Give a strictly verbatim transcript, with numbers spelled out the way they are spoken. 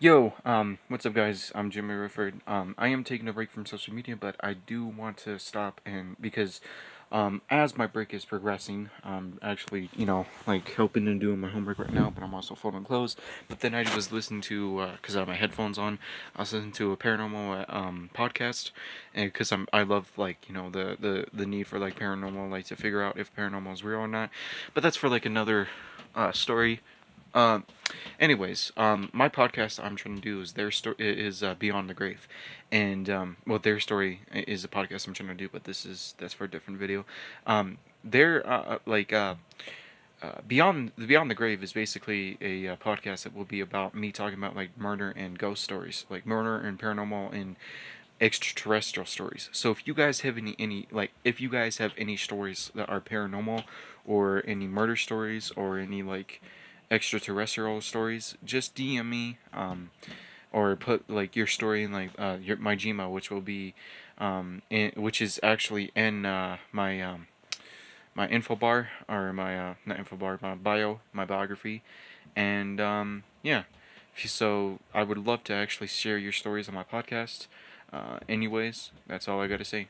Yo, um, what's up guys, I'm Jeremy Ray Retherford. Um, I am taking a break from social media, but I do want to stop and, because, um, as my break is progressing, I'm actually, you know, like, helping and doing my homework right now, but I'm also folding clothes. But then I was listening to, uh, cause I have my headphones on, I was listening to a paranormal, um, podcast, and cause I'm, I love, like, you know, the, the, the need for, like, paranormal, like, to figure out if paranormal is real or not, but that's for, like, another, uh, story. Um, uh, anyways, um, my podcast I'm trying to do is their story is, uh, Beyond the Grave, and, um, well, their story is a podcast I'm trying to do, but this is, that's for a different video. Um, they're, uh, like, uh, uh, Beyond, Beyond the Grave is basically a uh, podcast that will be about me talking about, like, murder and ghost stories, like, murder and paranormal and extraterrestrial stories. So if you guys have any, any, like, if you guys have any stories that are paranormal, or any murder stories, or any, like, extraterrestrial stories, just D M me, um, or put, like, your story in, like, uh, your, my Gmail, which will be, um, in, which is actually in, uh, my, um, my info bar, or my, uh, not info bar, my bio, my biography, and, um, yeah, so I would love to actually share your stories on my podcast. Uh, anyways, that's all I gotta say.